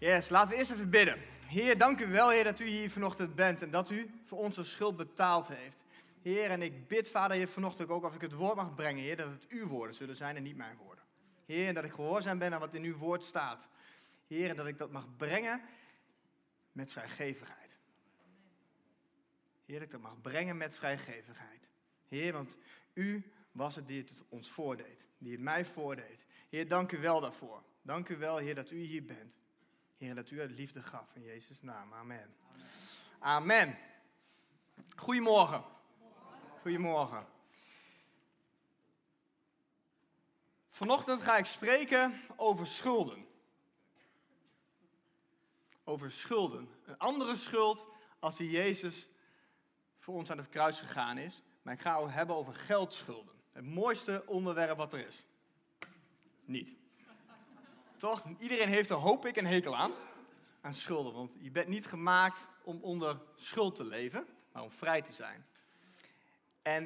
Yes, laten we eerst even bidden. Heer, dank u wel, Heer, dat u hier vanochtend bent en dat u voor onze schuld betaald heeft. Heer, en ik bid, Vader, Heer, vanochtend ook, als ik het woord mag brengen, Heer, dat het uw woorden zullen zijn en niet mijn woorden. Heer, en dat ik gehoorzaam ben aan wat in uw woord staat. Heer, en dat ik dat mag brengen met vrijgevigheid. Heer, dat ik dat mag brengen met vrijgevigheid. Heer, want u was het die het ons voordeed, die het mij voordeed. Heer, dank u wel daarvoor. Dank u wel, Heer, dat u hier bent. Heer, dat u uit liefde gaf, in Jezus' naam. Amen. Amen. Goedemorgen. Goedemorgen. Vanochtend ga ik spreken over schulden. Over schulden. Een andere schuld als die Jezus voor ons aan het kruis gegaan is. Maar ik ga het hebben over geldschulden. Het mooiste onderwerp wat er is. Niet. Toch? Iedereen heeft er, hoop ik, een hekel aan. Aan schulden. Want je bent niet gemaakt om onder schuld te leven. Maar om vrij te zijn. En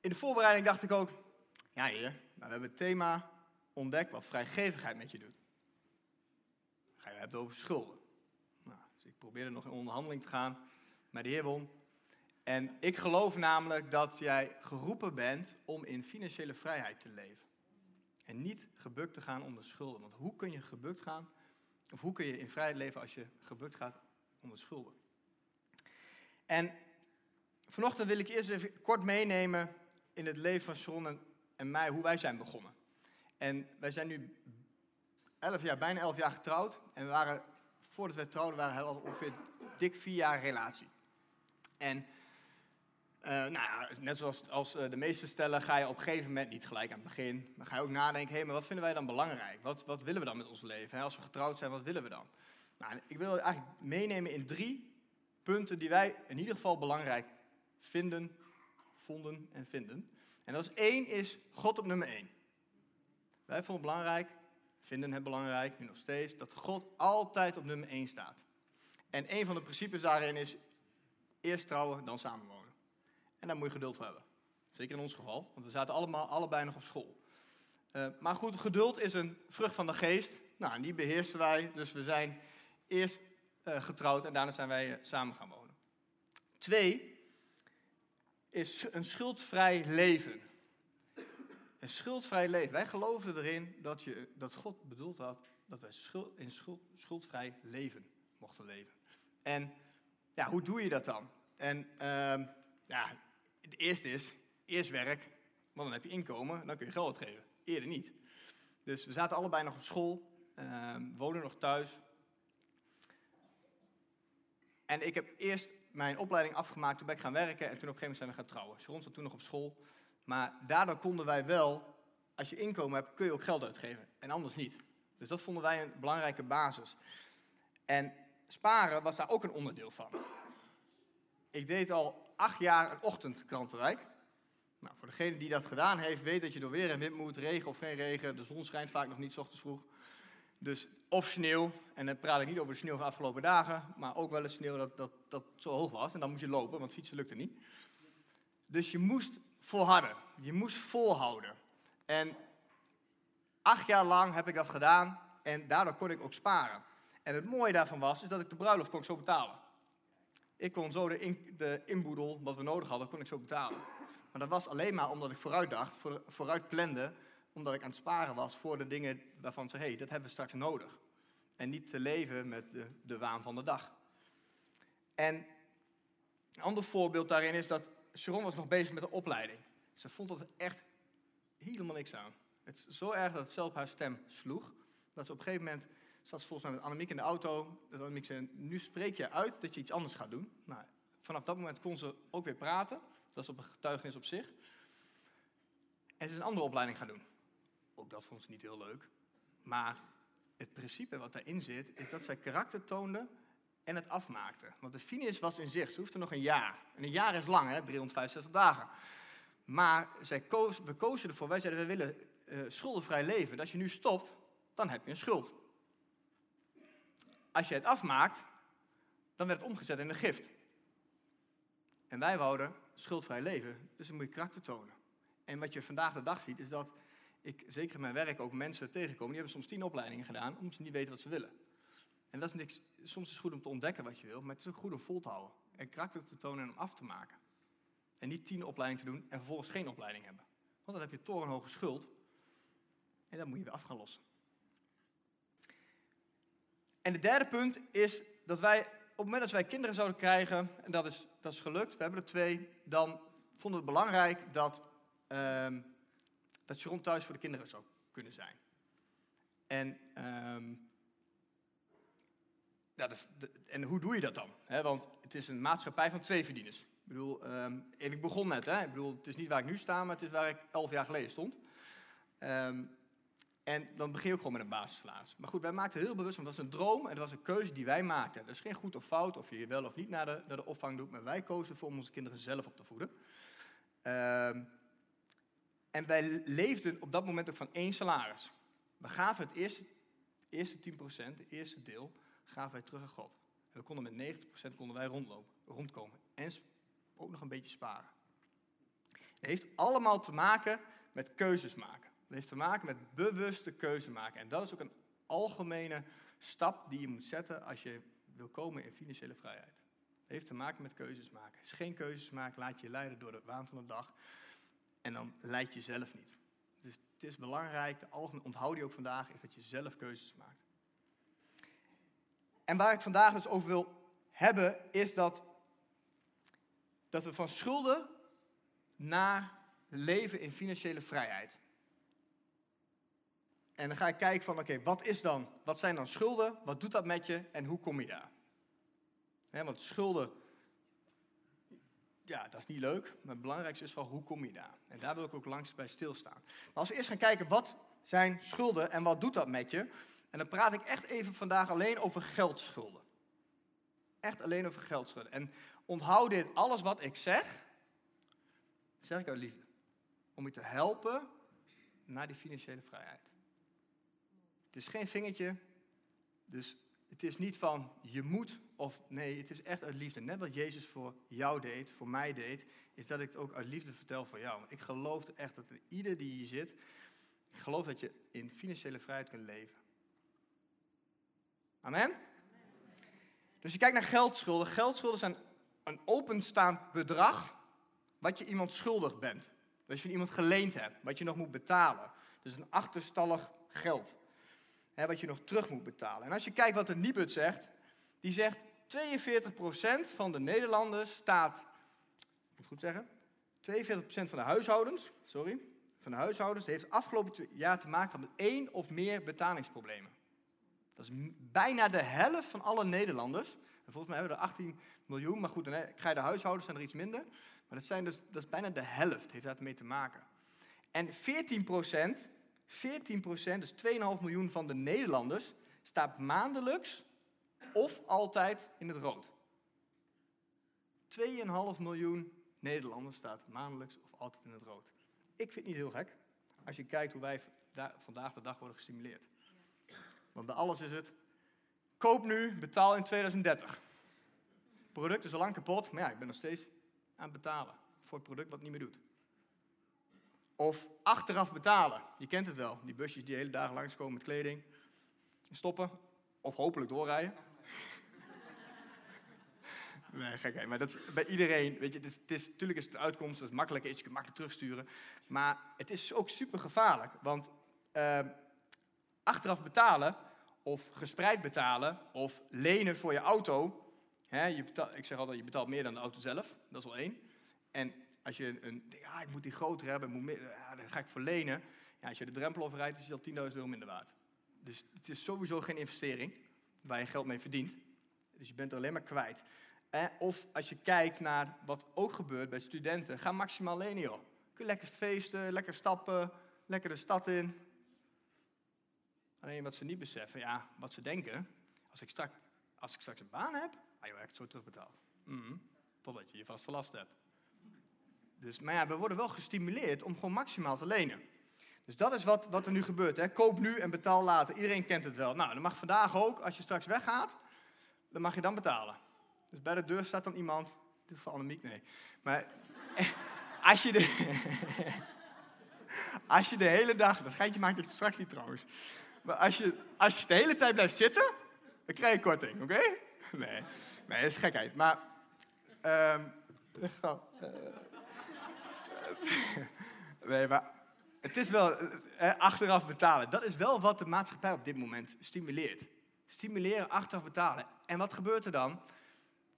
in de voorbereiding dacht ik ook. Ja, heer. Nou, we hebben het thema ontdekt wat vrijgevigheid met je doet. Je hebt het over schulden. Nou, dus ik probeerde nog in onderhandeling te gaan. Maar de heer won. En ik geloof namelijk dat jij geroepen bent om in financiële vrijheid te leven. En niet gebukt te gaan onder schulden. Want hoe kun je gebukt gaan? Of hoe kun je in vrijheid leven als je gebukt gaat onder schulden? En vanochtend wil ik eerst even kort meenemen in het leven van Sharon en mij, hoe wij zijn begonnen. En wij zijn nu bijna 11 jaar getrouwd. En we waren, voordat we trouwden, waren we ongeveer dik 4 jaar relatie. En net zoals de meeste stellen, ga je op een gegeven moment, niet gelijk aan het begin, maar ga je ook nadenken, maar wat vinden wij dan belangrijk? Wat willen we dan met ons leven? Als we getrouwd zijn, wat willen we dan? Nou, ik wil eigenlijk meenemen in 3 punten die wij in ieder geval belangrijk vonden. En dat is 1 is God op nummer 1. Wij vonden het belangrijk, vinden het belangrijk, nu nog steeds, dat God altijd op nummer 1 staat. En 1 van de principes daarin is eerst trouwen, dan samenwonen. En daar moet je geduld voor hebben. Zeker in ons geval, want we zaten allebei nog op school. Maar goed, geduld is een vrucht van de geest. Nou, en die beheersten wij. Dus we zijn eerst getrouwd en daarna zijn wij samen gaan wonen. 2 is een schuldvrij leven. Een schuldvrij leven. Wij geloofden erin dat God bedoeld had dat wij schuldvrij leven mochten leven. En ja, hoe doe je dat dan? En het eerste is, eerst werk, want dan heb je inkomen, dan kun je geld uitgeven. Eerder niet. Dus we zaten allebei nog op school, woonden nog thuis. En ik heb eerst mijn opleiding afgemaakt, toen ben ik gaan werken en toen op een gegeven moment zijn we gaan trouwen. Sharon zat toen nog op school, maar daardoor konden wij wel, als je inkomen hebt, kun je ook geld uitgeven en anders niet. Dus dat vonden wij een belangrijke basis. En sparen was daar ook een onderdeel van. Ik deed al 8 jaar een ochtendkrantenwijk. Nou, voor degene die dat gedaan heeft, weet dat je door weer en wind moet, regen of geen regen. De zon schijnt vaak nog niet 's ochtends vroeg. Dus of sneeuw, en dan praat ik niet over de sneeuw van de afgelopen dagen, maar ook wel eens sneeuw dat zo hoog was. En dan moet je lopen, want fietsen lukte niet. Dus je moest volharden. Je moest volhouden. En 8 jaar lang heb ik dat gedaan en daardoor kon ik ook sparen. En het mooie daarvan was, is dat ik de bruiloft kon zo betalen. Ik kon zo de inboedel, wat we nodig hadden, kon ik zo betalen. Maar dat was alleen maar omdat ik vooruit dacht, vooruit plande, omdat ik aan het sparen was voor de dingen waarvan ze, dat hebben we straks nodig. En niet te leven met de waan van de dag. En een ander voorbeeld daarin is dat Sharon was nog bezig met de opleiding. Ze vond dat er echt helemaal niks aan. Het is zo erg dat het zelf haar stem sloeg, dat ze op een gegeven moment zat ze volgens mij met Annemiek in de auto. Dat Annemiek zei, nu spreek je uit dat je iets anders gaat doen. Nou, vanaf dat moment kon ze ook weer praten. Dat is op een getuigenis op zich. En ze is een andere opleiding gaan doen. Ook dat vond ze niet heel leuk. Maar het principe wat daarin zit, is dat zij karakter toonde en het afmaakte. Want de finish was in zicht. Ze hoefde nog 1 jaar. En 1 jaar is lang, hè? 365 dagen. Maar we kozen ervoor. Wij zeiden, we willen schuldenvrij leven. Als je nu stopt, dan heb je een schuld. Als je het afmaakt, dan werd het omgezet in een gift. En wij wouden schuldvrij leven, dus dan moet je karakter tonen. En wat je vandaag de dag ziet, is dat ik zeker in mijn werk ook mensen tegenkomen. Die hebben soms 10 opleidingen gedaan, omdat ze niet weten wat ze willen. En dat is niks. Soms is het goed om te ontdekken wat je wil, maar het is ook goed om vol te houden. En karakter te tonen en om af te maken. En niet 10 opleidingen te doen en vervolgens geen opleiding hebben. Want dan heb je torenhoge schuld. En dat moet je weer af gaan lossen. En het derde punt is dat wij, op het moment dat wij kinderen zouden krijgen, en dat is gelukt, we hebben er 2, dan vonden we het belangrijk dat Sharon thuis voor de kinderen zou kunnen zijn. En, en hoe doe je dat dan? He, want het is een maatschappij van 2 verdieners. Ik bedoel, en ik begon net, hè? Ik bedoel, het is niet waar ik nu sta, maar het is waar ik 11 jaar geleden stond. En dan begin je ook gewoon met een basissalaris. Maar goed, wij maakten heel bewust, want dat was een droom en dat was een keuze die wij maakten. Dat is geen goed of fout, of je je wel of niet naar de opvang doet, maar wij kozen voor om onze kinderen zelf op te voeden. En wij leefden op dat moment ook van 1 salaris. We gaven het eerste 10%, het eerste deel, gaven wij terug aan God. En we konden met 90% rondkomen en ook nog een beetje sparen. Het heeft allemaal te maken met keuzes maken. Het heeft te maken met bewuste keuze maken. En dat is ook een algemene stap die je moet zetten als je wil komen in financiële vrijheid. Het heeft te maken met keuzes maken. Als je geen keuzes maakt, laat je leiden door de waan van de dag. En dan leid je zelf niet. Dus het is belangrijk, de algemene onthoud die ook vandaag, is dat je zelf keuzes maakt. En waar ik vandaag dus over wil hebben, is dat we van schulden naar leven in financiële vrijheid. En dan ga ik kijken van, oké, wat zijn dan schulden? Wat doet dat met je? En hoe kom je daar? He, want schulden, ja, dat is niet leuk. Maar het belangrijkste is van, hoe kom je daar? En daar wil ik ook langs bij stilstaan. Maar als we eerst gaan kijken, wat zijn schulden en wat doet dat met je? En dan praat ik echt even vandaag alleen over geldschulden. Echt alleen over geldschulden. En onthoud dit, alles wat ik zeg, zeg ik uit liefde. Om je te helpen naar die financiële vrijheid. Het is geen vingertje, dus het is niet van je moet of nee, het is echt uit liefde. Net wat Jezus voor jou deed, voor mij deed, is dat ik het ook uit liefde vertel voor jou. Want ik geloof echt dat ieder die hier zit, ik geloof dat je in financiële vrijheid kunt leven. Amen? Dus je kijkt naar geldschulden. Geldschulden zijn een openstaand bedrag wat je iemand schuldig bent. Wat je van iemand geleend hebt, wat je nog moet betalen. Dus een achterstallig geld. Hè, wat je nog terug moet betalen. En als je kijkt wat de Nibud zegt, die zegt 42% van de Nederlanders staat, moet ik goed zeggen, 42% van de huishoudens, heeft afgelopen jaar te maken met 1 of meer betalingsproblemen. Dat is bijna de helft van alle Nederlanders. En volgens mij hebben we er 18 miljoen, maar goed, dan ga je de huishoudens, zijn er iets minder. Maar dat is bijna de helft, heeft daar mee te maken. En 14%, dus 2,5 miljoen van de Nederlanders, staat maandelijks of altijd in het rood. 2,5 miljoen Nederlanders staat maandelijks of altijd in het rood. Ik vind het niet heel gek, als je kijkt hoe wij vandaag de dag worden gestimuleerd. Want bij alles is het, koop nu, betaal in 2030. Het product is al lang kapot, maar ja, ik ben nog steeds aan het betalen voor het product wat het niet meer doet. Of achteraf betalen. Je kent het wel. Die busjes die hele dagen langskomen met kleding. Stoppen. Of hopelijk doorrijden. Nee, gek. Maar dat is bij iedereen. Weet je, natuurlijk is het de uitkomst. Dat is makkelijker. Je kunt makkelijk terugsturen. Maar het is ook super gevaarlijk. Want achteraf betalen. Of gespreid betalen. Of lenen voor je auto. Hè, ik zeg altijd, je betaalt meer dan de auto zelf. Dat is wel 1. En als je ik moet die groter hebben, dan ga ik verlenen. Ja, als je de drempel overrijdt, is het al €10.000 minder waard. Dus het is sowieso geen investering waar je geld mee verdient. Dus je bent er alleen maar kwijt. Of als je kijkt naar wat ook gebeurt bij studenten, ga maximaal lenen, joh. Kun je lekker feesten, lekker stappen, lekker de stad in. Alleen wat ze niet beseffen, ja, wat ze denken. Als ik straks een baan heb, joh, heb ik het zo terugbetaald. Totdat je vaste last hebt. Dus, maar ja, we worden wel gestimuleerd om gewoon maximaal te lenen. Dus dat is wat er nu gebeurt. Hè. Koop nu en betaal later. Iedereen kent het wel. Nou, dat mag vandaag ook. Als je straks weggaat, dan mag je dan betalen. Dus bij de deur staat dan iemand. Dit is voor Annemiek, nee. Maar als je de Als je de hele dag, dat geintje maakte ik straks niet trouwens. Maar als je de hele tijd blijft zitten, dan krijg je korting, oké? Okay? Nee, dat is gekheid. Maar, nee, maar het is wel achteraf betalen. Dat is wel wat de maatschappij op dit moment stimuleert. Stimuleren, achteraf betalen. En wat gebeurt er dan?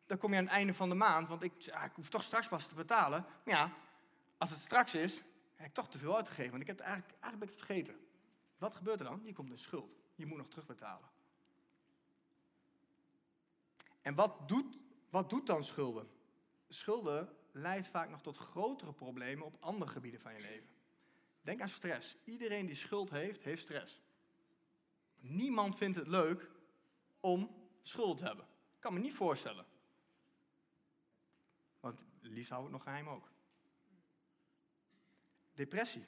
Dan kom je aan het einde van de maand, want ik hoef toch straks pas te betalen. Maar ja, als het straks is, heb ik toch te veel uitgegeven. Want ik heb het eigenlijk ben ik het vergeten. Wat gebeurt er dan? Je komt in schuld. Je moet nog terugbetalen. En wat doet dan schulden? Schulden leidt vaak nog tot grotere problemen op andere gebieden van je leven. Denk aan stress. Iedereen die schuld heeft, heeft stress. Niemand vindt het leuk om schulden te hebben. Ik kan me niet voorstellen. Want liefst hou ik het nog geheim ook. Depressie.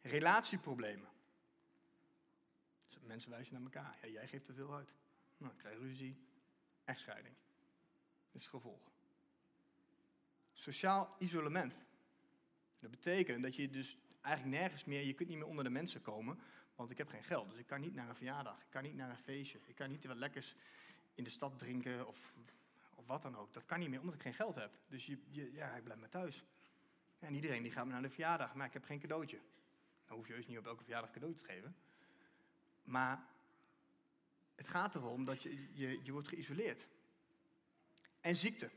Relatieproblemen. Dus mensen wijzen naar elkaar. Ja, jij geeft te veel uit. Nou, ik krijg ruzie. Echtscheiding. Dat is het gevolg. Sociaal isolement. Dat betekent dat je dus eigenlijk nergens meer, je kunt niet meer onder de mensen komen, want ik heb geen geld. Dus ik kan niet naar een verjaardag, ik kan niet naar een feestje, ik kan niet wat lekkers in de stad drinken of wat dan ook. Dat kan niet meer, omdat ik geen geld heb. Dus ik blijf maar thuis. En iedereen die gaat me naar de verjaardag, maar ik heb geen cadeautje. Dan hoef je heus niet op elke verjaardag cadeau te geven. Maar het gaat erom dat je wordt geïsoleerd. En ziekte.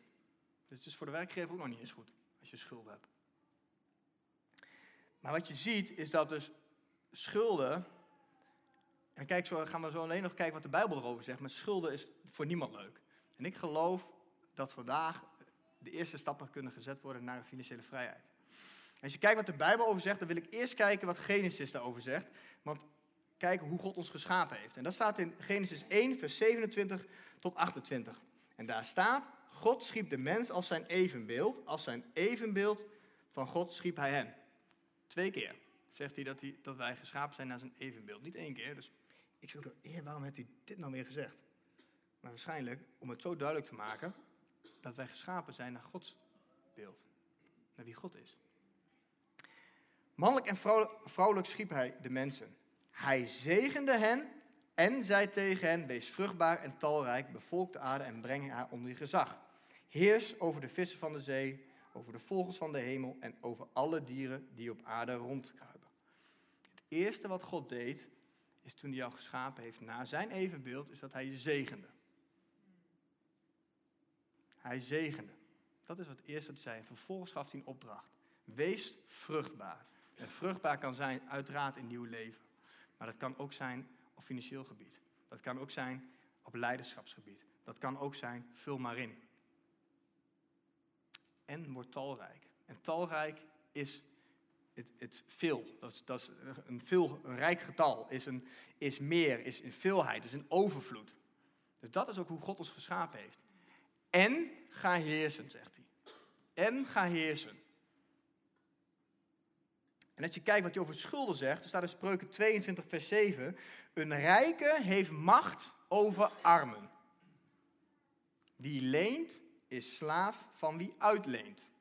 Dus het is voor de werkgever ook nog niet eens goed, als je schulden hebt. Maar wat je ziet, is dat dus schulden... En kijk, gaan we zo alleen nog kijken wat de Bijbel erover zegt. Maar schulden is voor niemand leuk. En ik geloof dat vandaag de eerste stappen kunnen gezet worden naar een financiële vrijheid. En als je kijkt wat de Bijbel over zegt, dan wil ik eerst kijken wat Genesis daarover zegt. Want kijken hoe God ons geschapen heeft. En dat staat in Genesis 1, vers 27 tot 28. En daar staat, God schiep de mens als zijn evenbeeld. Als zijn evenbeeld van God schiep hij hem. 2 keer zegt hij dat wij geschapen zijn naar zijn evenbeeld. Niet 1 keer, dus... Ik zeg, waarom heeft hij dit nou weer gezegd? Maar waarschijnlijk om het zo duidelijk te maken dat wij geschapen zijn naar Gods beeld. Naar wie God is. Mannelijk en vrouwelijk schiep hij de mensen. Hij zegende hen en zei tegen hen, wees vruchtbaar en talrijk, bevolk de aarde en breng haar onder je gezag. Heers over de vissen van de zee, over de vogels van de hemel en over alle dieren die op aarde rondkruipen. Het eerste wat God deed... is toen hij jou geschapen heeft naar zijn evenbeeld, is dat hij je zegende. Hij zegende. Dat is wat het eerste wat hij zei. Vervolgens gaf hij een opdracht. Wees vruchtbaar. En vruchtbaar kan zijn uiteraard in nieuw leven. Maar dat kan ook zijn op financieel gebied. Dat kan ook zijn op leiderschapsgebied. Dat kan ook zijn, vul maar in. En word talrijk. En talrijk is... Het veel, dat is een rijk getal, is meer, is in veelheid, is een overvloed. Dus dat is ook hoe God ons geschapen heeft. En ga heersen, zegt hij. En ga heersen. En als je kijkt wat hij over schulden zegt, er staat in Spreuken 22 vers 7. Een rijke heeft macht over armen. Wie leent, is slaaf van wie uitleent.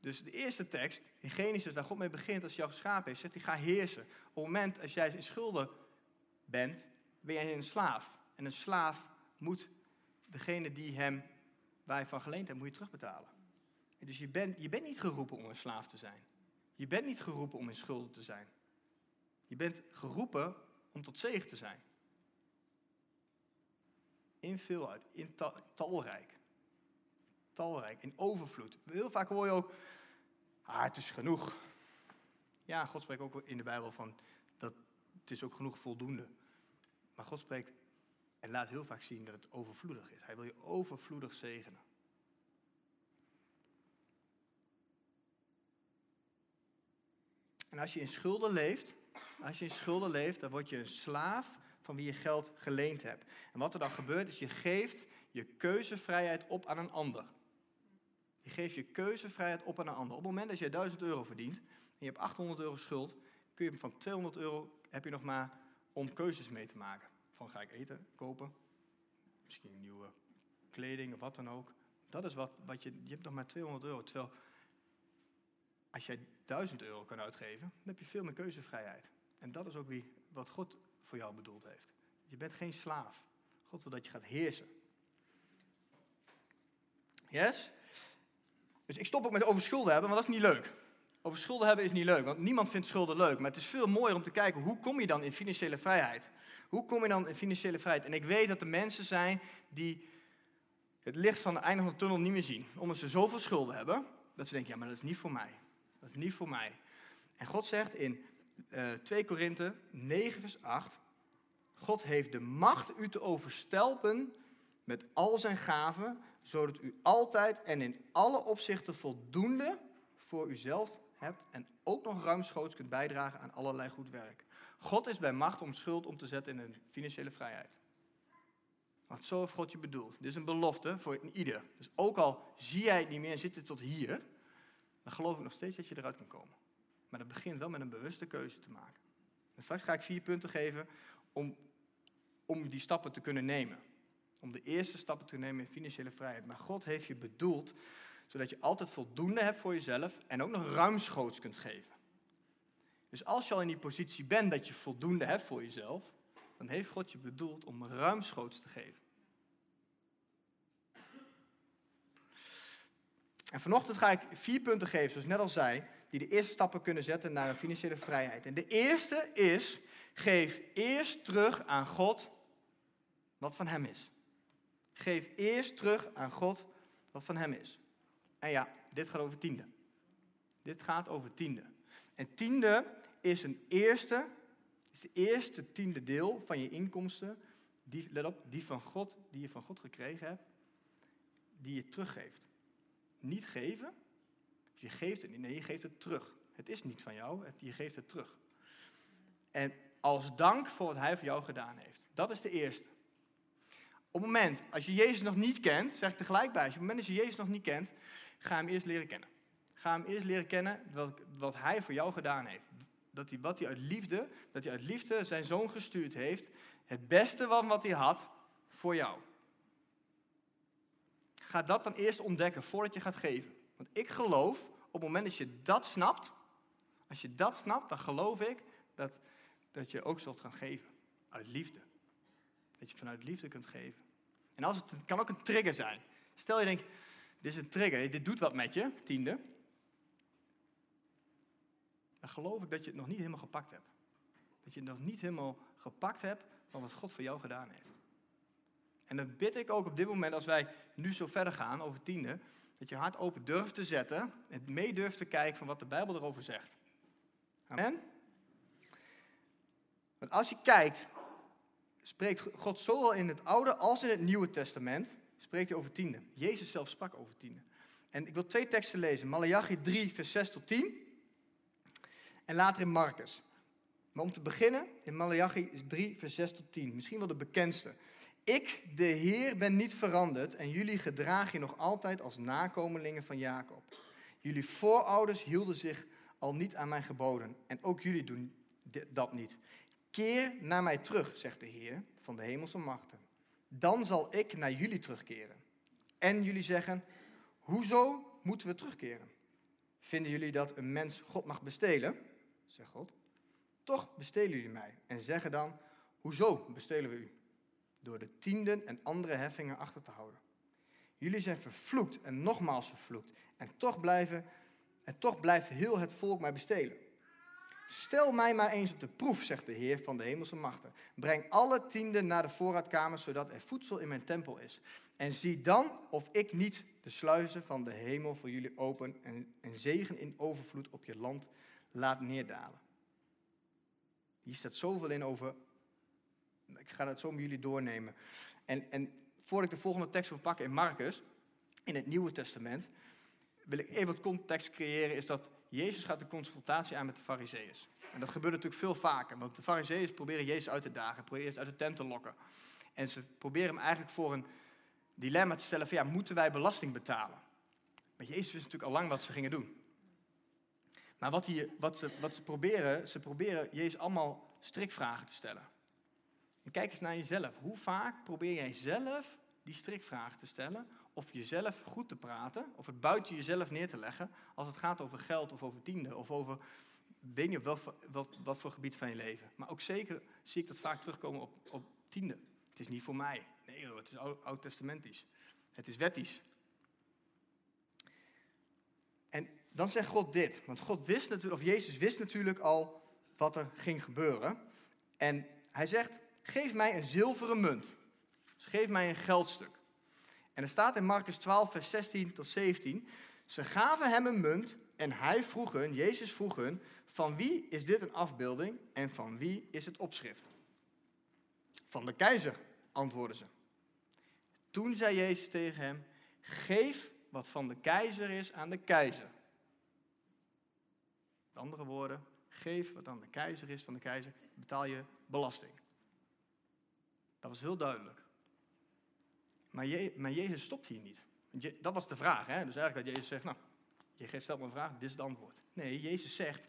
Dus de eerste tekst, in Genesis, waar God mee begint als hij jou geschapen heeft, zegt hij, ga heersen. Op het moment als jij in schulden bent, ben jij een slaaf. En een slaaf moet degene waar je van geleend hebt, moet je terugbetalen. En dus je bent niet geroepen om een slaaf te zijn. Je bent niet geroepen om in schulden te zijn. Je bent geroepen om tot zegen te zijn. In veelheid, in talrijk, in overvloed. Heel vaak hoor je ook, het is genoeg. Ja, God spreekt ook in de Bijbel van, dat het is ook genoeg voldoende. Maar God spreekt en laat heel vaak zien dat het overvloedig is. Hij wil je overvloedig zegenen. En als je in schulden leeft, dan word je een slaaf van wie je geld geleend hebt. En wat er dan gebeurt, is je geeft je keuzevrijheid op aan een ander. Je geeft je keuzevrijheid op aan een ander. Op het moment dat je 1000 euro verdient en je hebt 800 euro schuld, kun je van 200 euro heb je nog maar om keuzes mee te maken. Van ga ik eten kopen, misschien nieuwe kleding of wat dan ook. Dat is wat je hebt nog maar 200 euro. Terwijl Als jij 1.000 euro kan uitgeven, dan heb je veel meer keuzevrijheid. En dat is ook wat God voor jou bedoeld heeft. Je bent geen slaaf. God wil dat je gaat heersen. Yes? Dus ik stop ook met over schulden hebben, want dat is niet leuk. Over schulden hebben is niet leuk, want niemand vindt schulden leuk. Maar het is veel mooier om te kijken, hoe kom je dan in financiële vrijheid? Hoe kom je dan in financiële vrijheid? En ik weet dat er mensen zijn die het licht van de einde van de tunnel niet meer zien. Omdat ze zoveel schulden hebben, dat ze denken, ja, maar dat is niet voor mij. Dat is niet voor mij. En God zegt in 2 Korinthe 9 vers 8... God heeft de macht u te overstelpen met al zijn gaven, zodat u altijd en in alle opzichten voldoende voor uzelf hebt en ook nog ruimschoots kunt bijdragen aan allerlei goed werk. God is bij macht om schuld om te zetten in een financiële vrijheid. Want zo heeft God je bedoeld. Dit is een belofte voor ieder. Dus ook al zie jij het niet meer en zit het tot hier, dan geloof ik nog steeds dat je eruit kan komen. Maar dat begint wel met een bewuste keuze te maken. En straks ga ik 4 punten geven om die stappen te kunnen nemen. Om de eerste stappen te nemen in financiële vrijheid. Maar God heeft je bedoeld, zodat je altijd voldoende hebt voor jezelf en ook nog ruimschoots kunt geven. Dus als je al in die positie bent dat je voldoende hebt voor jezelf, dan heeft God je bedoeld om ruimschoots te geven. En vanochtend ga ik 4 punten geven, zoals ik net al zei, die de eerste stappen kunnen zetten naar een financiële vrijheid. En de eerste is, geef eerst terug aan God wat van hem is. Geef eerst terug aan God wat van hem is. En ja, dit gaat over tiende. Dit gaat over tiende. En tiende is de eerste tiende deel van je inkomsten, let op, die je van God gekregen hebt, die je teruggeeft. Niet geven, dus je geeft het niet, nee, je geeft het terug. Het is niet van jou, je geeft het terug. En als dank voor wat hij voor jou gedaan heeft. Dat is de eerste. Op het moment, als je Jezus nog niet kent, zeg ik er gelijk bij, op het moment dat je Jezus nog niet kent, ga hem eerst leren kennen. Ga hem eerst leren kennen wat hij voor jou gedaan heeft. Dat hij uit liefde zijn zoon gestuurd heeft, het beste van wat hij had, voor jou. Ga dat dan eerst ontdekken, voordat je gaat geven. Want ik geloof, op het moment dat je dat snapt, dan geloof ik dat je ook zult gaan geven. Uit liefde. Dat je vanuit liefde kunt geven. En het kan ook een trigger zijn. Stel je denkt, dit is een trigger, dit doet wat met je, tiende. Dan geloof ik dat je het nog niet helemaal gepakt hebt. Dat je het nog niet helemaal gepakt hebt van wat God voor jou gedaan heeft. En dan bid ik ook op dit moment, als wij nu zo verder gaan over tiende, dat je hart open durft te zetten en mee durft te kijken van wat de Bijbel erover zegt. Amen. Want als je kijkt, spreekt God zowel in het Oude als in het Nieuwe Testament, spreekt hij over tiende. Jezus zelf sprak over tiende. En ik wil 2 teksten lezen, Malachi 3, vers 6 tot 10 en later in Marcus. Maar om te beginnen, in Malachi 3, vers 6 tot 10, misschien wel de bekendste. Ik, de Heer, ben niet veranderd en jullie gedragen je nog altijd als nakomelingen van Jacob. Jullie voorouders hielden zich al niet aan mijn geboden en ook jullie doen dat niet. Keer naar mij terug, zegt de Heer van de hemelse machten. Dan zal ik naar jullie terugkeren. En jullie zeggen, hoezo moeten we terugkeren? Vinden jullie dat een mens God mag bestelen? Zegt God. Toch bestelen jullie mij en zeggen dan, hoezo bestelen we u? Door de tienden en andere heffingen achter te houden. Jullie zijn vervloekt en nogmaals vervloekt. En toch blijft heel het volk mij bestelen. Stel mij maar eens op de proef, zegt de Heer van de hemelse machten. Breng alle tienden naar de voorraadkamer, zodat er voedsel in mijn tempel is. En zie dan of ik niet de sluizen van de hemel voor jullie open en zegen in overvloed op je land laat neerdalen. Hier staat zoveel in over. Ik ga dat zo met jullie doornemen. En voordat ik de volgende tekst wil pakken in Marcus, in het Nieuwe Testament, wil ik even wat context creëren, is dat Jezus gaat de confrontatie aan met de fariseeërs. En dat gebeurt natuurlijk veel vaker, want de fariseeërs proberen Jezus uit te dagen, proberen ze uit de tent te lokken. En ze proberen hem eigenlijk voor een dilemma te stellen van, ja, moeten wij belasting betalen? Maar Jezus wist natuurlijk al lang wat ze gingen doen. Maar ze proberen Jezus allemaal strikvragen te stellen. En kijk eens naar jezelf. Hoe vaak probeer jij zelf die strikvraag te stellen of jezelf goed te praten, of het buiten jezelf neer te leggen, als het gaat over geld of over tienden, of over, weet niet op wat voor gebied van je leven. Maar ook zeker zie ik dat vaak terugkomen op tienden. Het is niet voor mij. Nee hoor, het is oud-testamentisch. Het is wettisch. En dan zegt God dit, want God wist natuurlijk, of Jezus wist natuurlijk al wat er ging gebeuren. En hij zegt, geef mij een zilveren munt. Dus geef mij een geldstuk. En er staat in Marcus 12, vers 16 tot 17. Ze gaven hem een munt en hij vroeg hun, Jezus vroeg hun, van wie is dit een afbeelding en van wie is het opschrift? Van de keizer, antwoordden ze. Toen zei Jezus tegen hem, geef wat van de keizer is aan de keizer. Met andere woorden, geef wat aan de keizer is van de keizer, betaal je belasting. Dat was heel duidelijk. Maar Jezus stopt hier niet. Dat was de vraag, hè? Dus eigenlijk dat Jezus zegt, nou, je stelt me een vraag, dit is het antwoord. Nee, Jezus zegt,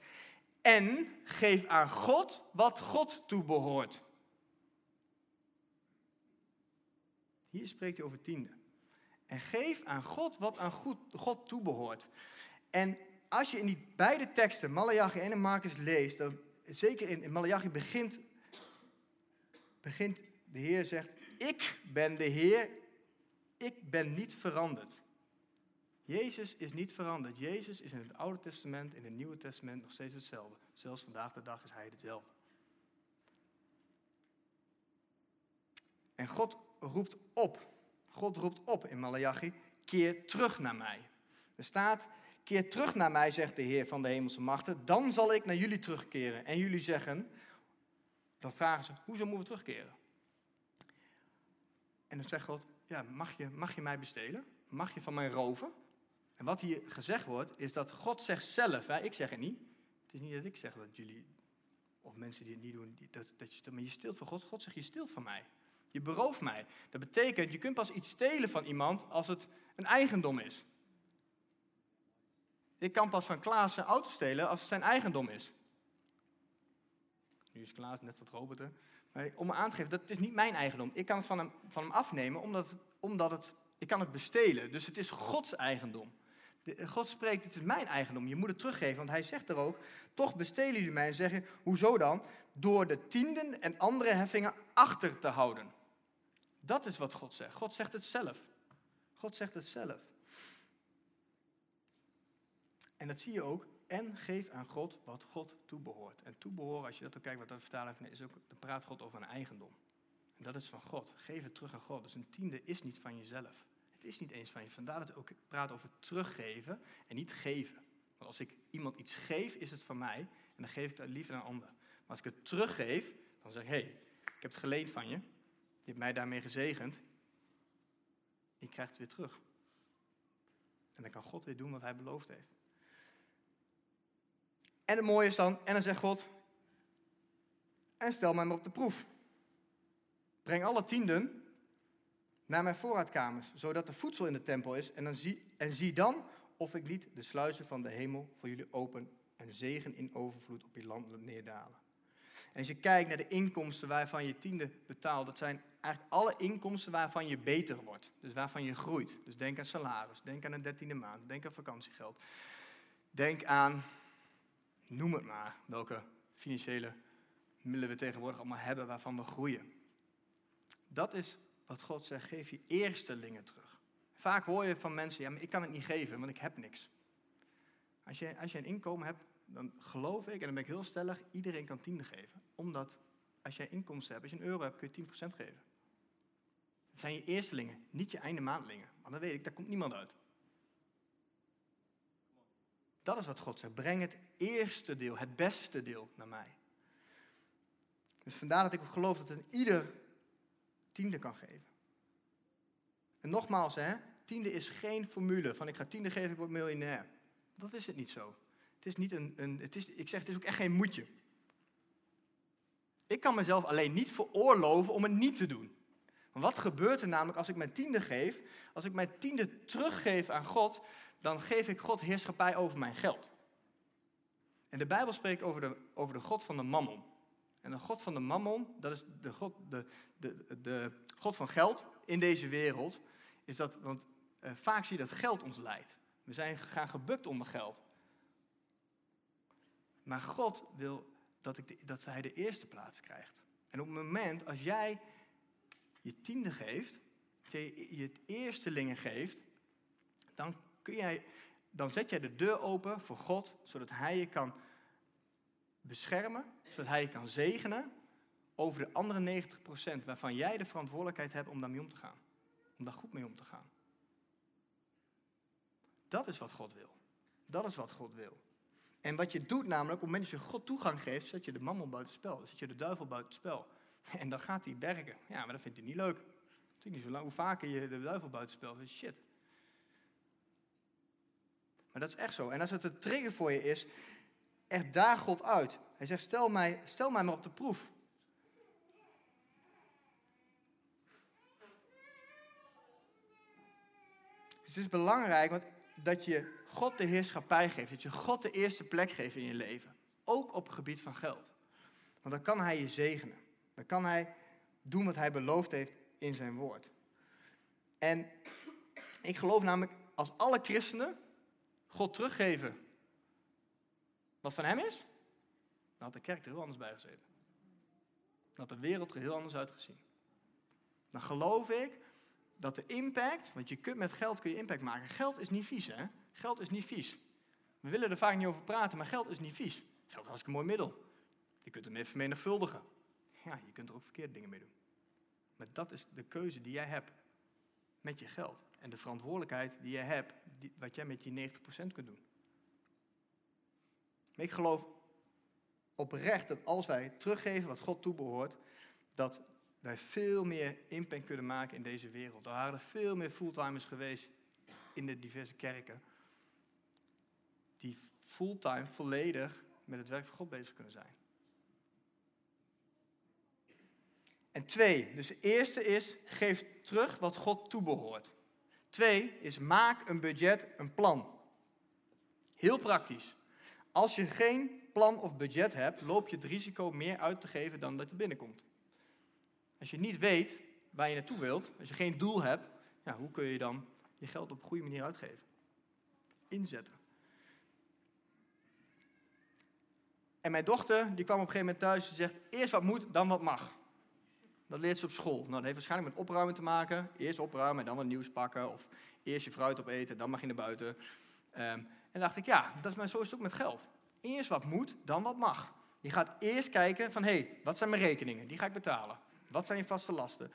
en geef aan God wat God toebehoort. Hier spreekt hij over tiende. En geef aan God wat aan God toebehoort. En als je in die beide teksten, Maleachi en Marcus, leest, dan, zeker in Maleachi begint de Heer zegt, ik ben de Heer, ik ben niet veranderd. Jezus is niet veranderd. Jezus is in het Oude Testament, in het Nieuwe Testament nog steeds hetzelfde. Zelfs vandaag de dag is hij hetzelfde. En God roept op. God roept op in Maleachi, keer terug naar mij. Er staat, keer terug naar mij, zegt de Heer van de hemelse machten, dan zal ik naar jullie terugkeren. En jullie zeggen, dan vragen ze, hoezo moeten we terugkeren? En dan zegt God, ja, mag je mij bestelen? Mag je van mij roven? En wat hier gezegd wordt, is dat God zegt zelf, hè? Ik zeg het niet. Het is niet dat ik zeg dat jullie, of mensen die het niet doen, maar je steelt van God. God zegt, je steelt van mij. Je berooft mij. Dat betekent, je kunt pas iets stelen van iemand als het een eigendom is. Ik kan pas van Klaas zijn auto stelen als het zijn eigendom is. Nu is Klaas net wat Robert. Maar om me aan te geven, dat is niet mijn eigendom. Ik kan het van hem afnemen, ik kan het bestelen. Dus het is Gods eigendom. God spreekt, het is mijn eigendom. Je moet het teruggeven, want hij zegt er ook, toch bestelen jullie mij en zeggen, hoezo dan? Door de tienden en andere heffingen achter te houden. Dat is wat God zegt. God zegt het zelf. God zegt het zelf. En dat zie je ook. En geef aan God wat God toebehoort. En toebehoren, als je dat ook kijkt, wat dat vertaling heeft, is ook, dan praat God over een eigendom. En dat is van God. Geef het terug aan God. Dus een tiende is niet van jezelf. Het is niet eens van je. Vandaar dat het ook praat over teruggeven en niet geven. Want als ik iemand iets geef, is het van mij. En dan geef ik het liever aan een ander. Maar als ik het teruggeef, dan zeg ik, hey, ik heb het geleend van je. Je hebt mij daarmee gezegend. Ik krijg het weer terug. En dan kan God weer doen wat hij beloofd heeft. En het mooie is dan, en dan zegt God, en stel mij maar op de proef. Breng alle tienden naar mijn voorraadkamers, zodat er voedsel in de tempel is. En zie dan of ik niet de sluizen van de hemel voor jullie open en zegen in overvloed op je land neerdalen. En als je kijkt naar de inkomsten waarvan je tiende betaalt, dat zijn eigenlijk alle inkomsten waarvan je beter wordt. Dus waarvan je groeit. Dus denk aan salaris, denk aan een 13e maand, denk aan vakantiegeld. Denk aan, noem het maar, welke financiële middelen we tegenwoordig allemaal hebben waarvan we groeien. Dat is wat God zegt, geef je eerstelingen terug. Vaak hoor je van mensen, ja, maar ik kan het niet geven, want ik heb niks. Als je een inkomen hebt, dan geloof ik, en dan ben ik heel stellig, iedereen kan tiende geven. Omdat als jij inkomsten hebt, als je €1 hebt, kun je 10% geven. Het zijn je eerstelingen, niet je einde maandlingen. Want dan weet ik, daar komt niemand uit. Dat is wat God zegt. Breng het eerste deel, het beste deel naar mij. Dus vandaar dat ik geloof dat een ieder tiende kan geven. En nogmaals, hè, tiende is geen formule van ik ga tiende geven, ik word miljonair. Dat is het niet zo. Het is niet het is ook echt geen moetje. Ik kan mezelf alleen niet veroorloven om het niet te doen. Want wat gebeurt er namelijk als ik mijn tiende geef? Als ik mijn tiende teruggeef aan God, dan geef ik God heerschappij over mijn geld. En de Bijbel spreekt over de God van de mammon. En de God van de mammon, dat is de God van geld in deze wereld. Is dat, want vaak zie je dat geld ons leidt. We zijn gaan gebukt onder geld. Maar God wil dat hij de eerste plaats krijgt. En op het moment als jij je tiende geeft, je het eerstelingen geeft, dan zet jij de deur open voor God, zodat hij je kan beschermen, zodat hij je kan zegenen over de andere 90% waarvan jij de verantwoordelijkheid hebt om daarmee om te gaan. Om daar goed mee om te gaan. Dat is wat God wil. Dat is wat God wil. En wat je doet namelijk, op het moment dat je God toegang geeft, zet je de mammon buitenspel, zet je de duivel buitenspel. En dan gaat hij werken. Ja, maar dat vindt hij niet leuk. Dat is niet zo lang. Hoe vaker je de duivel buitenspel vindt, shit. Maar dat is echt zo. En als het een trigger voor je is, echt daar God uit. Hij zegt, stel mij maar op de proef. Dus het is belangrijk, want dat je God de heerschappij geeft. Dat je God de eerste plek geeft in je leven. Ook op het gebied van geld. Want dan kan hij je zegenen. Dan kan hij doen wat hij beloofd heeft in zijn woord. En ik geloof namelijk, als alle christenen God teruggeven wat van hem is, dan had de kerk er heel anders bij gezeten. Dan had de wereld er heel anders uitgezien. Dan geloof ik dat de impact, want met geld kun je impact maken. Geld is niet vies, hè? Geld is niet vies. We willen er vaak niet over praten, maar geld is niet vies. Geld is een hartstikke mooi middel. Je kunt ermee vermenigvuldigen. Ja, je kunt er ook verkeerde dingen mee doen. Maar dat is de keuze die jij hebt met je geld. En de verantwoordelijkheid die jij hebt, wat jij met die 90% kunt doen. Maar ik geloof oprecht dat als wij teruggeven wat God toebehoort, dat wij veel meer impact kunnen maken in deze wereld. Er waren veel meer fulltimers geweest in de diverse kerken, die fulltime volledig met het werk van God bezig kunnen zijn. En 2, dus de eerste is, geef terug wat God toebehoort. 2 is, maak een budget, een plan. Heel praktisch. Als je geen plan of budget hebt, loop je het risico meer uit te geven dan dat er binnenkomt. Als je niet weet waar je naartoe wilt, als je geen doel hebt, ja, hoe kun je dan je geld op een goede manier uitgeven? Inzetten. En mijn dochter, die kwam op een gegeven moment thuis en zegt, eerst wat moet, dan wat mag. Dat leert ze op school. Nou, dat heeft waarschijnlijk met opruimen te maken. Eerst opruimen en dan wat nieuws pakken. Of eerst je fruit opeten, dan mag je naar buiten. En dacht ik, ja, dat is maar zo is het ook met geld. Eerst wat moet, dan wat mag. Je gaat eerst kijken van, hé, wat zijn mijn rekeningen? Die ga ik betalen. Wat zijn je vaste lasten?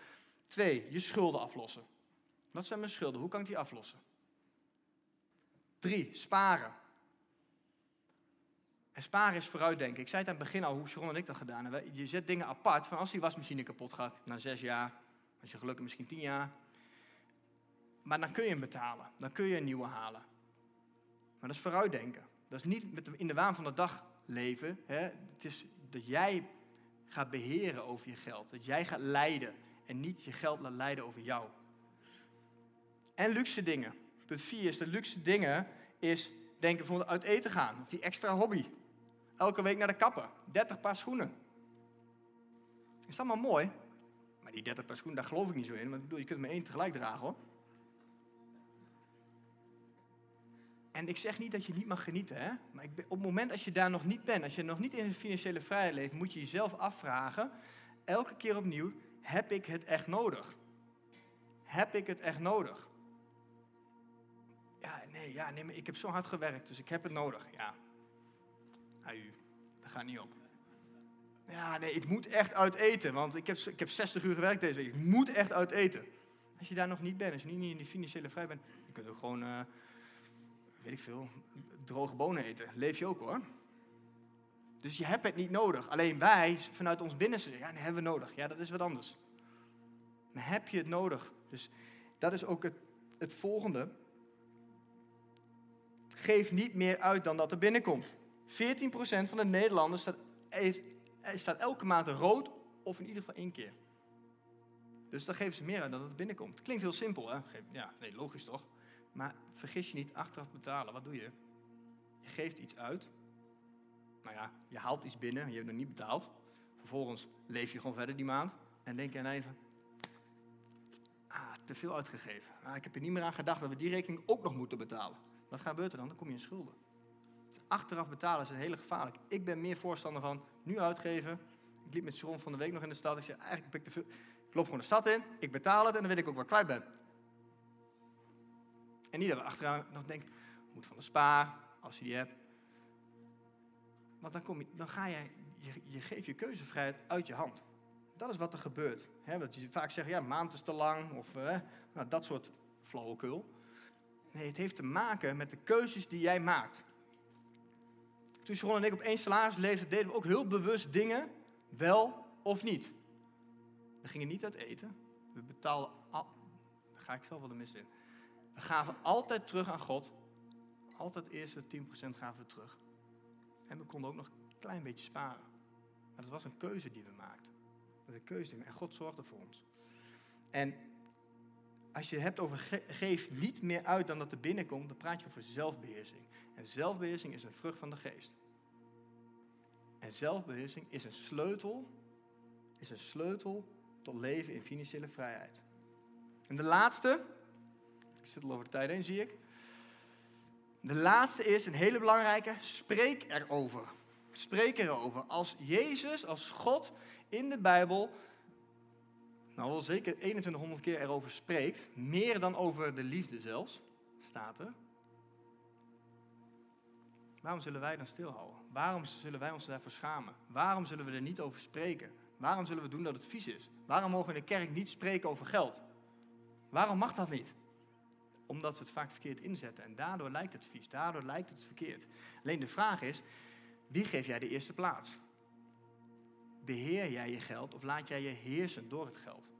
2, je schulden aflossen. Wat zijn mijn schulden? Hoe kan ik die aflossen? 3, sparen. En sparen is vooruitdenken. Ik zei het aan het begin al, hoe Sharon en ik dat gedaan hebben. Je zet dingen apart van als die wasmachine kapot gaat na 6 jaar. Als je gelukkig misschien 10 jaar. Maar dan kun je hem betalen. Dan kun je een nieuwe halen. Maar dat is vooruitdenken. Dat is niet in de waan van de dag leven. Hè? Het is dat jij gaat beheren over je geld. Dat jij gaat leiden. En niet je geld laat leiden over jou. En luxe dingen. Punt 4 is, de luxe dingen is, denk bijvoorbeeld uit eten gaan. Of die extra hobby. Elke week naar de kapper. 30 paar schoenen. Is dat maar mooi? Maar die 30 paar schoenen, daar geloof ik niet zo in. Want ik bedoel, je kunt maar 1 tegelijk dragen, hoor. En ik zeg niet dat je niet mag genieten, hè? Maar op het moment als je daar nog niet bent, als je nog niet in de financiële vrijheid leeft, moet je jezelf afvragen, elke keer opnieuw, heb ik het echt nodig? Heb ik het echt nodig? Nee, maar ik heb zo hard gewerkt, dus ik heb het nodig. Ja, dat gaat niet op. Ja, nee, ik moet echt uit eten, want ik heb 60 uur gewerkt deze week. Ik moet echt uit eten. Als je daar nog niet bent, als je niet in die financiële vrijheid bent, je kunt ook gewoon... weet ik veel, droge bonen eten. Leef je ook, hoor. Dus je hebt het niet nodig. Alleen wij, vanuit ons binnenste, ja, dat hebben we nodig. Ja, dat is wat anders. Maar heb je het nodig? Dus dat is ook het volgende. Geef niet meer uit dan dat er binnenkomt. 14% van de Nederlanders staat elke maand rood, of in ieder geval 1 keer. Dus dan geven ze meer uit dan dat er binnenkomt. Klinkt heel simpel, hè? Ja, nee, logisch toch? Maar vergis je niet, achteraf betalen, wat doe je? Je geeft iets uit. Nou ja, je haalt iets binnen, je hebt nog niet betaald. Vervolgens leef je gewoon verder die maand. En denk je aan het einde van... te veel uitgegeven. Nou, ik heb er niet meer aan gedacht dat we die rekening ook nog moeten betalen. Wat gebeurt er dan? Dan kom je in schulden. Dus achteraf betalen is een hele gevaarlijk. Ik ben meer voorstander van nu uitgeven. Ik liep met Sharon van de week nog in de stad. Ik zei, eigenlijk ben ik te veel. Ik loop gewoon de stad in, ik betaal het en dan weet ik ook waar ik kwijt ben. En niet dat we achteraan nog denken, moet van de spaar, als je die hebt. Want dan ga je geeft je keuzevrijheid uit je hand. Dat is wat er gebeurt. He, dat je vaak zegt, ja, een maand is te lang, of nou, dat soort flauwekul. Nee, het heeft te maken met de keuzes die jij maakt. Toen Sharon en ik op één salaris leefden, deden we ook heel bewust dingen, wel of niet. We gingen niet uit eten. We betaalden daar ga ik zelf wel de mist in. We gaven altijd terug aan God. Altijd eerst de 10% gaven we terug. En we konden ook nog een klein beetje sparen. Maar dat was een keuze die we maakten. Dat is een keuze. En God zorgde voor ons. En als je het hebt over geef niet meer uit dan dat er binnenkomt, dan praat je over zelfbeheersing. En zelfbeheersing is een vrucht van de geest. En zelfbeheersing is een sleutel tot leven in financiële vrijheid. En de laatste, ik zit al over de tijd heen, zie ik. De laatste is een hele belangrijke, spreek erover. Spreek erover. Als Jezus, als God in de Bijbel, nou wel zeker 2100 keer erover spreekt, meer dan over de liefde zelfs, staat er. Waarom zullen wij dan stilhouden? Waarom zullen wij ons daarvoor schamen? Waarom zullen we er niet over spreken? Waarom zullen we doen dat het vies is? Waarom mogen we in de kerk niet spreken over geld? Waarom mag dat niet? Omdat we het vaak verkeerd inzetten. En daardoor lijkt het vies, daardoor lijkt het verkeerd. Alleen de vraag is, wie geef jij de eerste plaats? Beheer jij je geld of laat jij je heersen door het geld?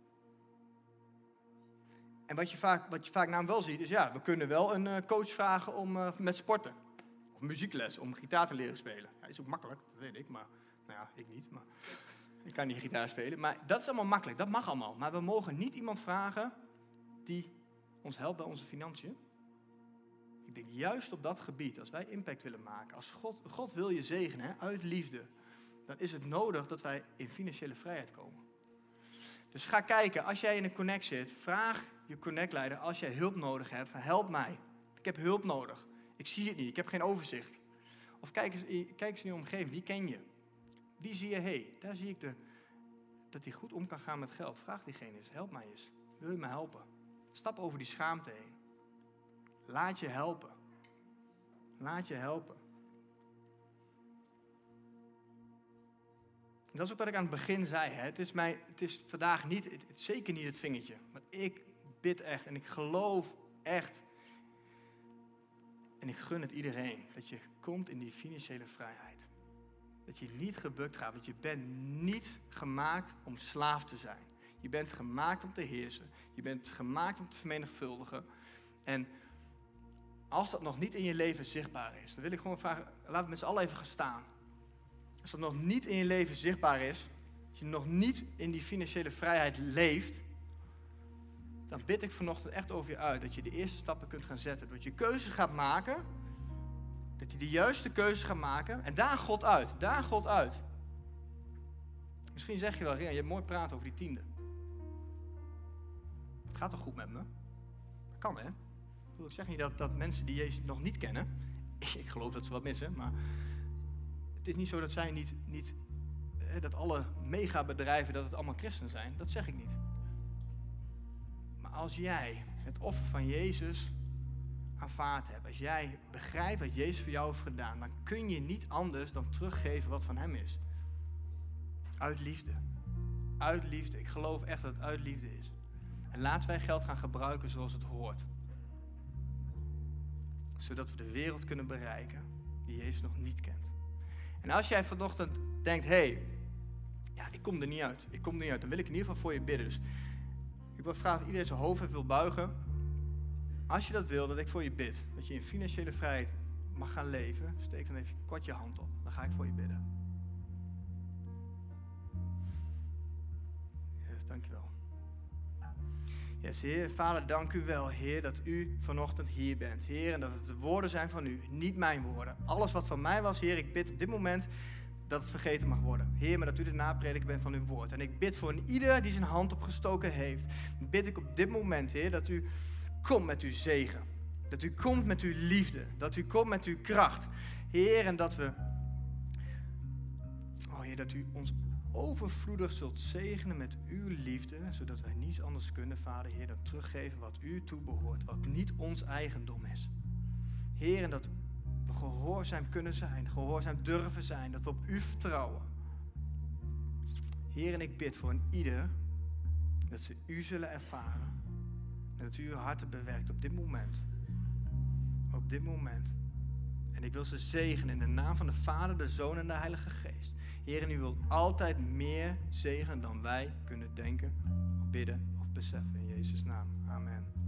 En wat je vaak nou wel ziet is, ja, we kunnen wel een coach vragen om met sporten. Of muziekles, om gitaar te leren spelen. Ja, is ook makkelijk, dat weet ik, maar nou ja, ik niet, maar... Ik kan niet gitaar spelen, maar dat is allemaal makkelijk. Dat mag allemaal. Maar we mogen niet iemand vragen die ons helpt bij onze financiën. Ik denk juist op dat gebied, als wij impact willen maken, als God wil je zegenen, hè, uit liefde, dan is het nodig dat wij in financiële vrijheid komen. Dus ga kijken, als jij in een connect zit, vraag je connectleider als jij hulp nodig hebt, help mij. Ik heb hulp nodig. Ik zie het niet, ik heb geen overzicht. Of kijk eens in je omgeving, wie ken je? Die zie je, daar zie ik dat hij goed om kan gaan met geld. Vraag diegene eens, help mij eens. Wil je me helpen? Stap over die schaamte heen. Laat je helpen. Laat je helpen. Dat is ook wat ik aan het begin zei. Hè. Het is vandaag niet, zeker niet het vingertje. Want ik bid echt en ik geloof echt. En ik gun het iedereen. Dat je komt in die financiële vrijheid. Dat je niet gebukt gaat, want je bent niet gemaakt om slaaf te zijn. Je bent gemaakt om te heersen. Je bent gemaakt om te vermenigvuldigen. En als dat nog niet in je leven zichtbaar is, dan wil ik gewoon vragen, laten we met z'n allen even gaan staan. Als dat nog niet in je leven zichtbaar is, als je nog niet in die financiële vrijheid leeft, dan bid ik vanochtend echt over je uit, dat je de eerste stappen kunt gaan zetten. Dat je keuzes gaat maken, dat je de juiste keuzes gaat maken. En daar God uit. Daar God uit. Misschien zeg je wel, Rian, je hebt mooi praten over die tiende. Het gaat toch goed met me? Dat kan, hè? Ik zeg niet dat mensen die Jezus nog niet kennen... Ik geloof dat ze wat missen, maar... Het is niet zo dat zij niet dat alle megabedrijven, dat het allemaal christen zijn. Dat zeg ik niet. Maar als jij het offer van Jezus... aanvaard hebt, als jij begrijpt wat Jezus voor jou heeft gedaan, dan kun je niet anders dan teruggeven wat van hem is. Uit liefde. Uit liefde. Ik geloof echt dat het uit liefde is. En laten wij geld gaan gebruiken zoals het hoort. Zodat we de wereld kunnen bereiken die Jezus nog niet kent. En als jij vanochtend denkt, ja, ik kom er niet uit. Ik kom er niet uit. Dan wil ik in ieder geval voor je bidden. Dus ik wil vragen of iedereen zijn hoofd even wil buigen. Als je dat wil, dat ik voor je bid. Dat je in financiële vrijheid mag gaan leven. Steek dan even kort je hand op. Dan ga ik voor je bidden. Yes, dankjewel. Yes, Heer, Vader, dank u wel, Heer, dat u vanochtend hier bent. Heer, en dat het de woorden zijn van u, niet mijn woorden. Alles wat van mij was, Heer, ik bid op dit moment dat het vergeten mag worden. Heer, maar dat u de naprediker bent van uw woord. En ik bid voor een ieder die zijn hand opgestoken heeft. Bid ik op dit moment, Heer, dat u komt met uw zegen. Dat u komt met uw liefde. Dat u komt met uw kracht. Heer, en dat we... Oh Heer, dat u ons overvloedig zult zegenen met uw liefde, zodat wij niets anders kunnen, Vader, Heer, dan teruggeven wat u toebehoort, wat niet ons eigendom is. Heer, en dat we gehoorzaam kunnen zijn, gehoorzaam durven zijn, dat we op u vertrouwen. Heer, en ik bid voor een ieder dat ze u zullen ervaren en dat u uw harten bewerkt op dit moment. Op dit moment. En ik wil ze zegenen in de naam van de Vader, de Zoon en de Heilige Geest. Heer, en u wilt altijd meer zegenen dan wij kunnen denken, of bidden of beseffen. In Jezus' naam. Amen.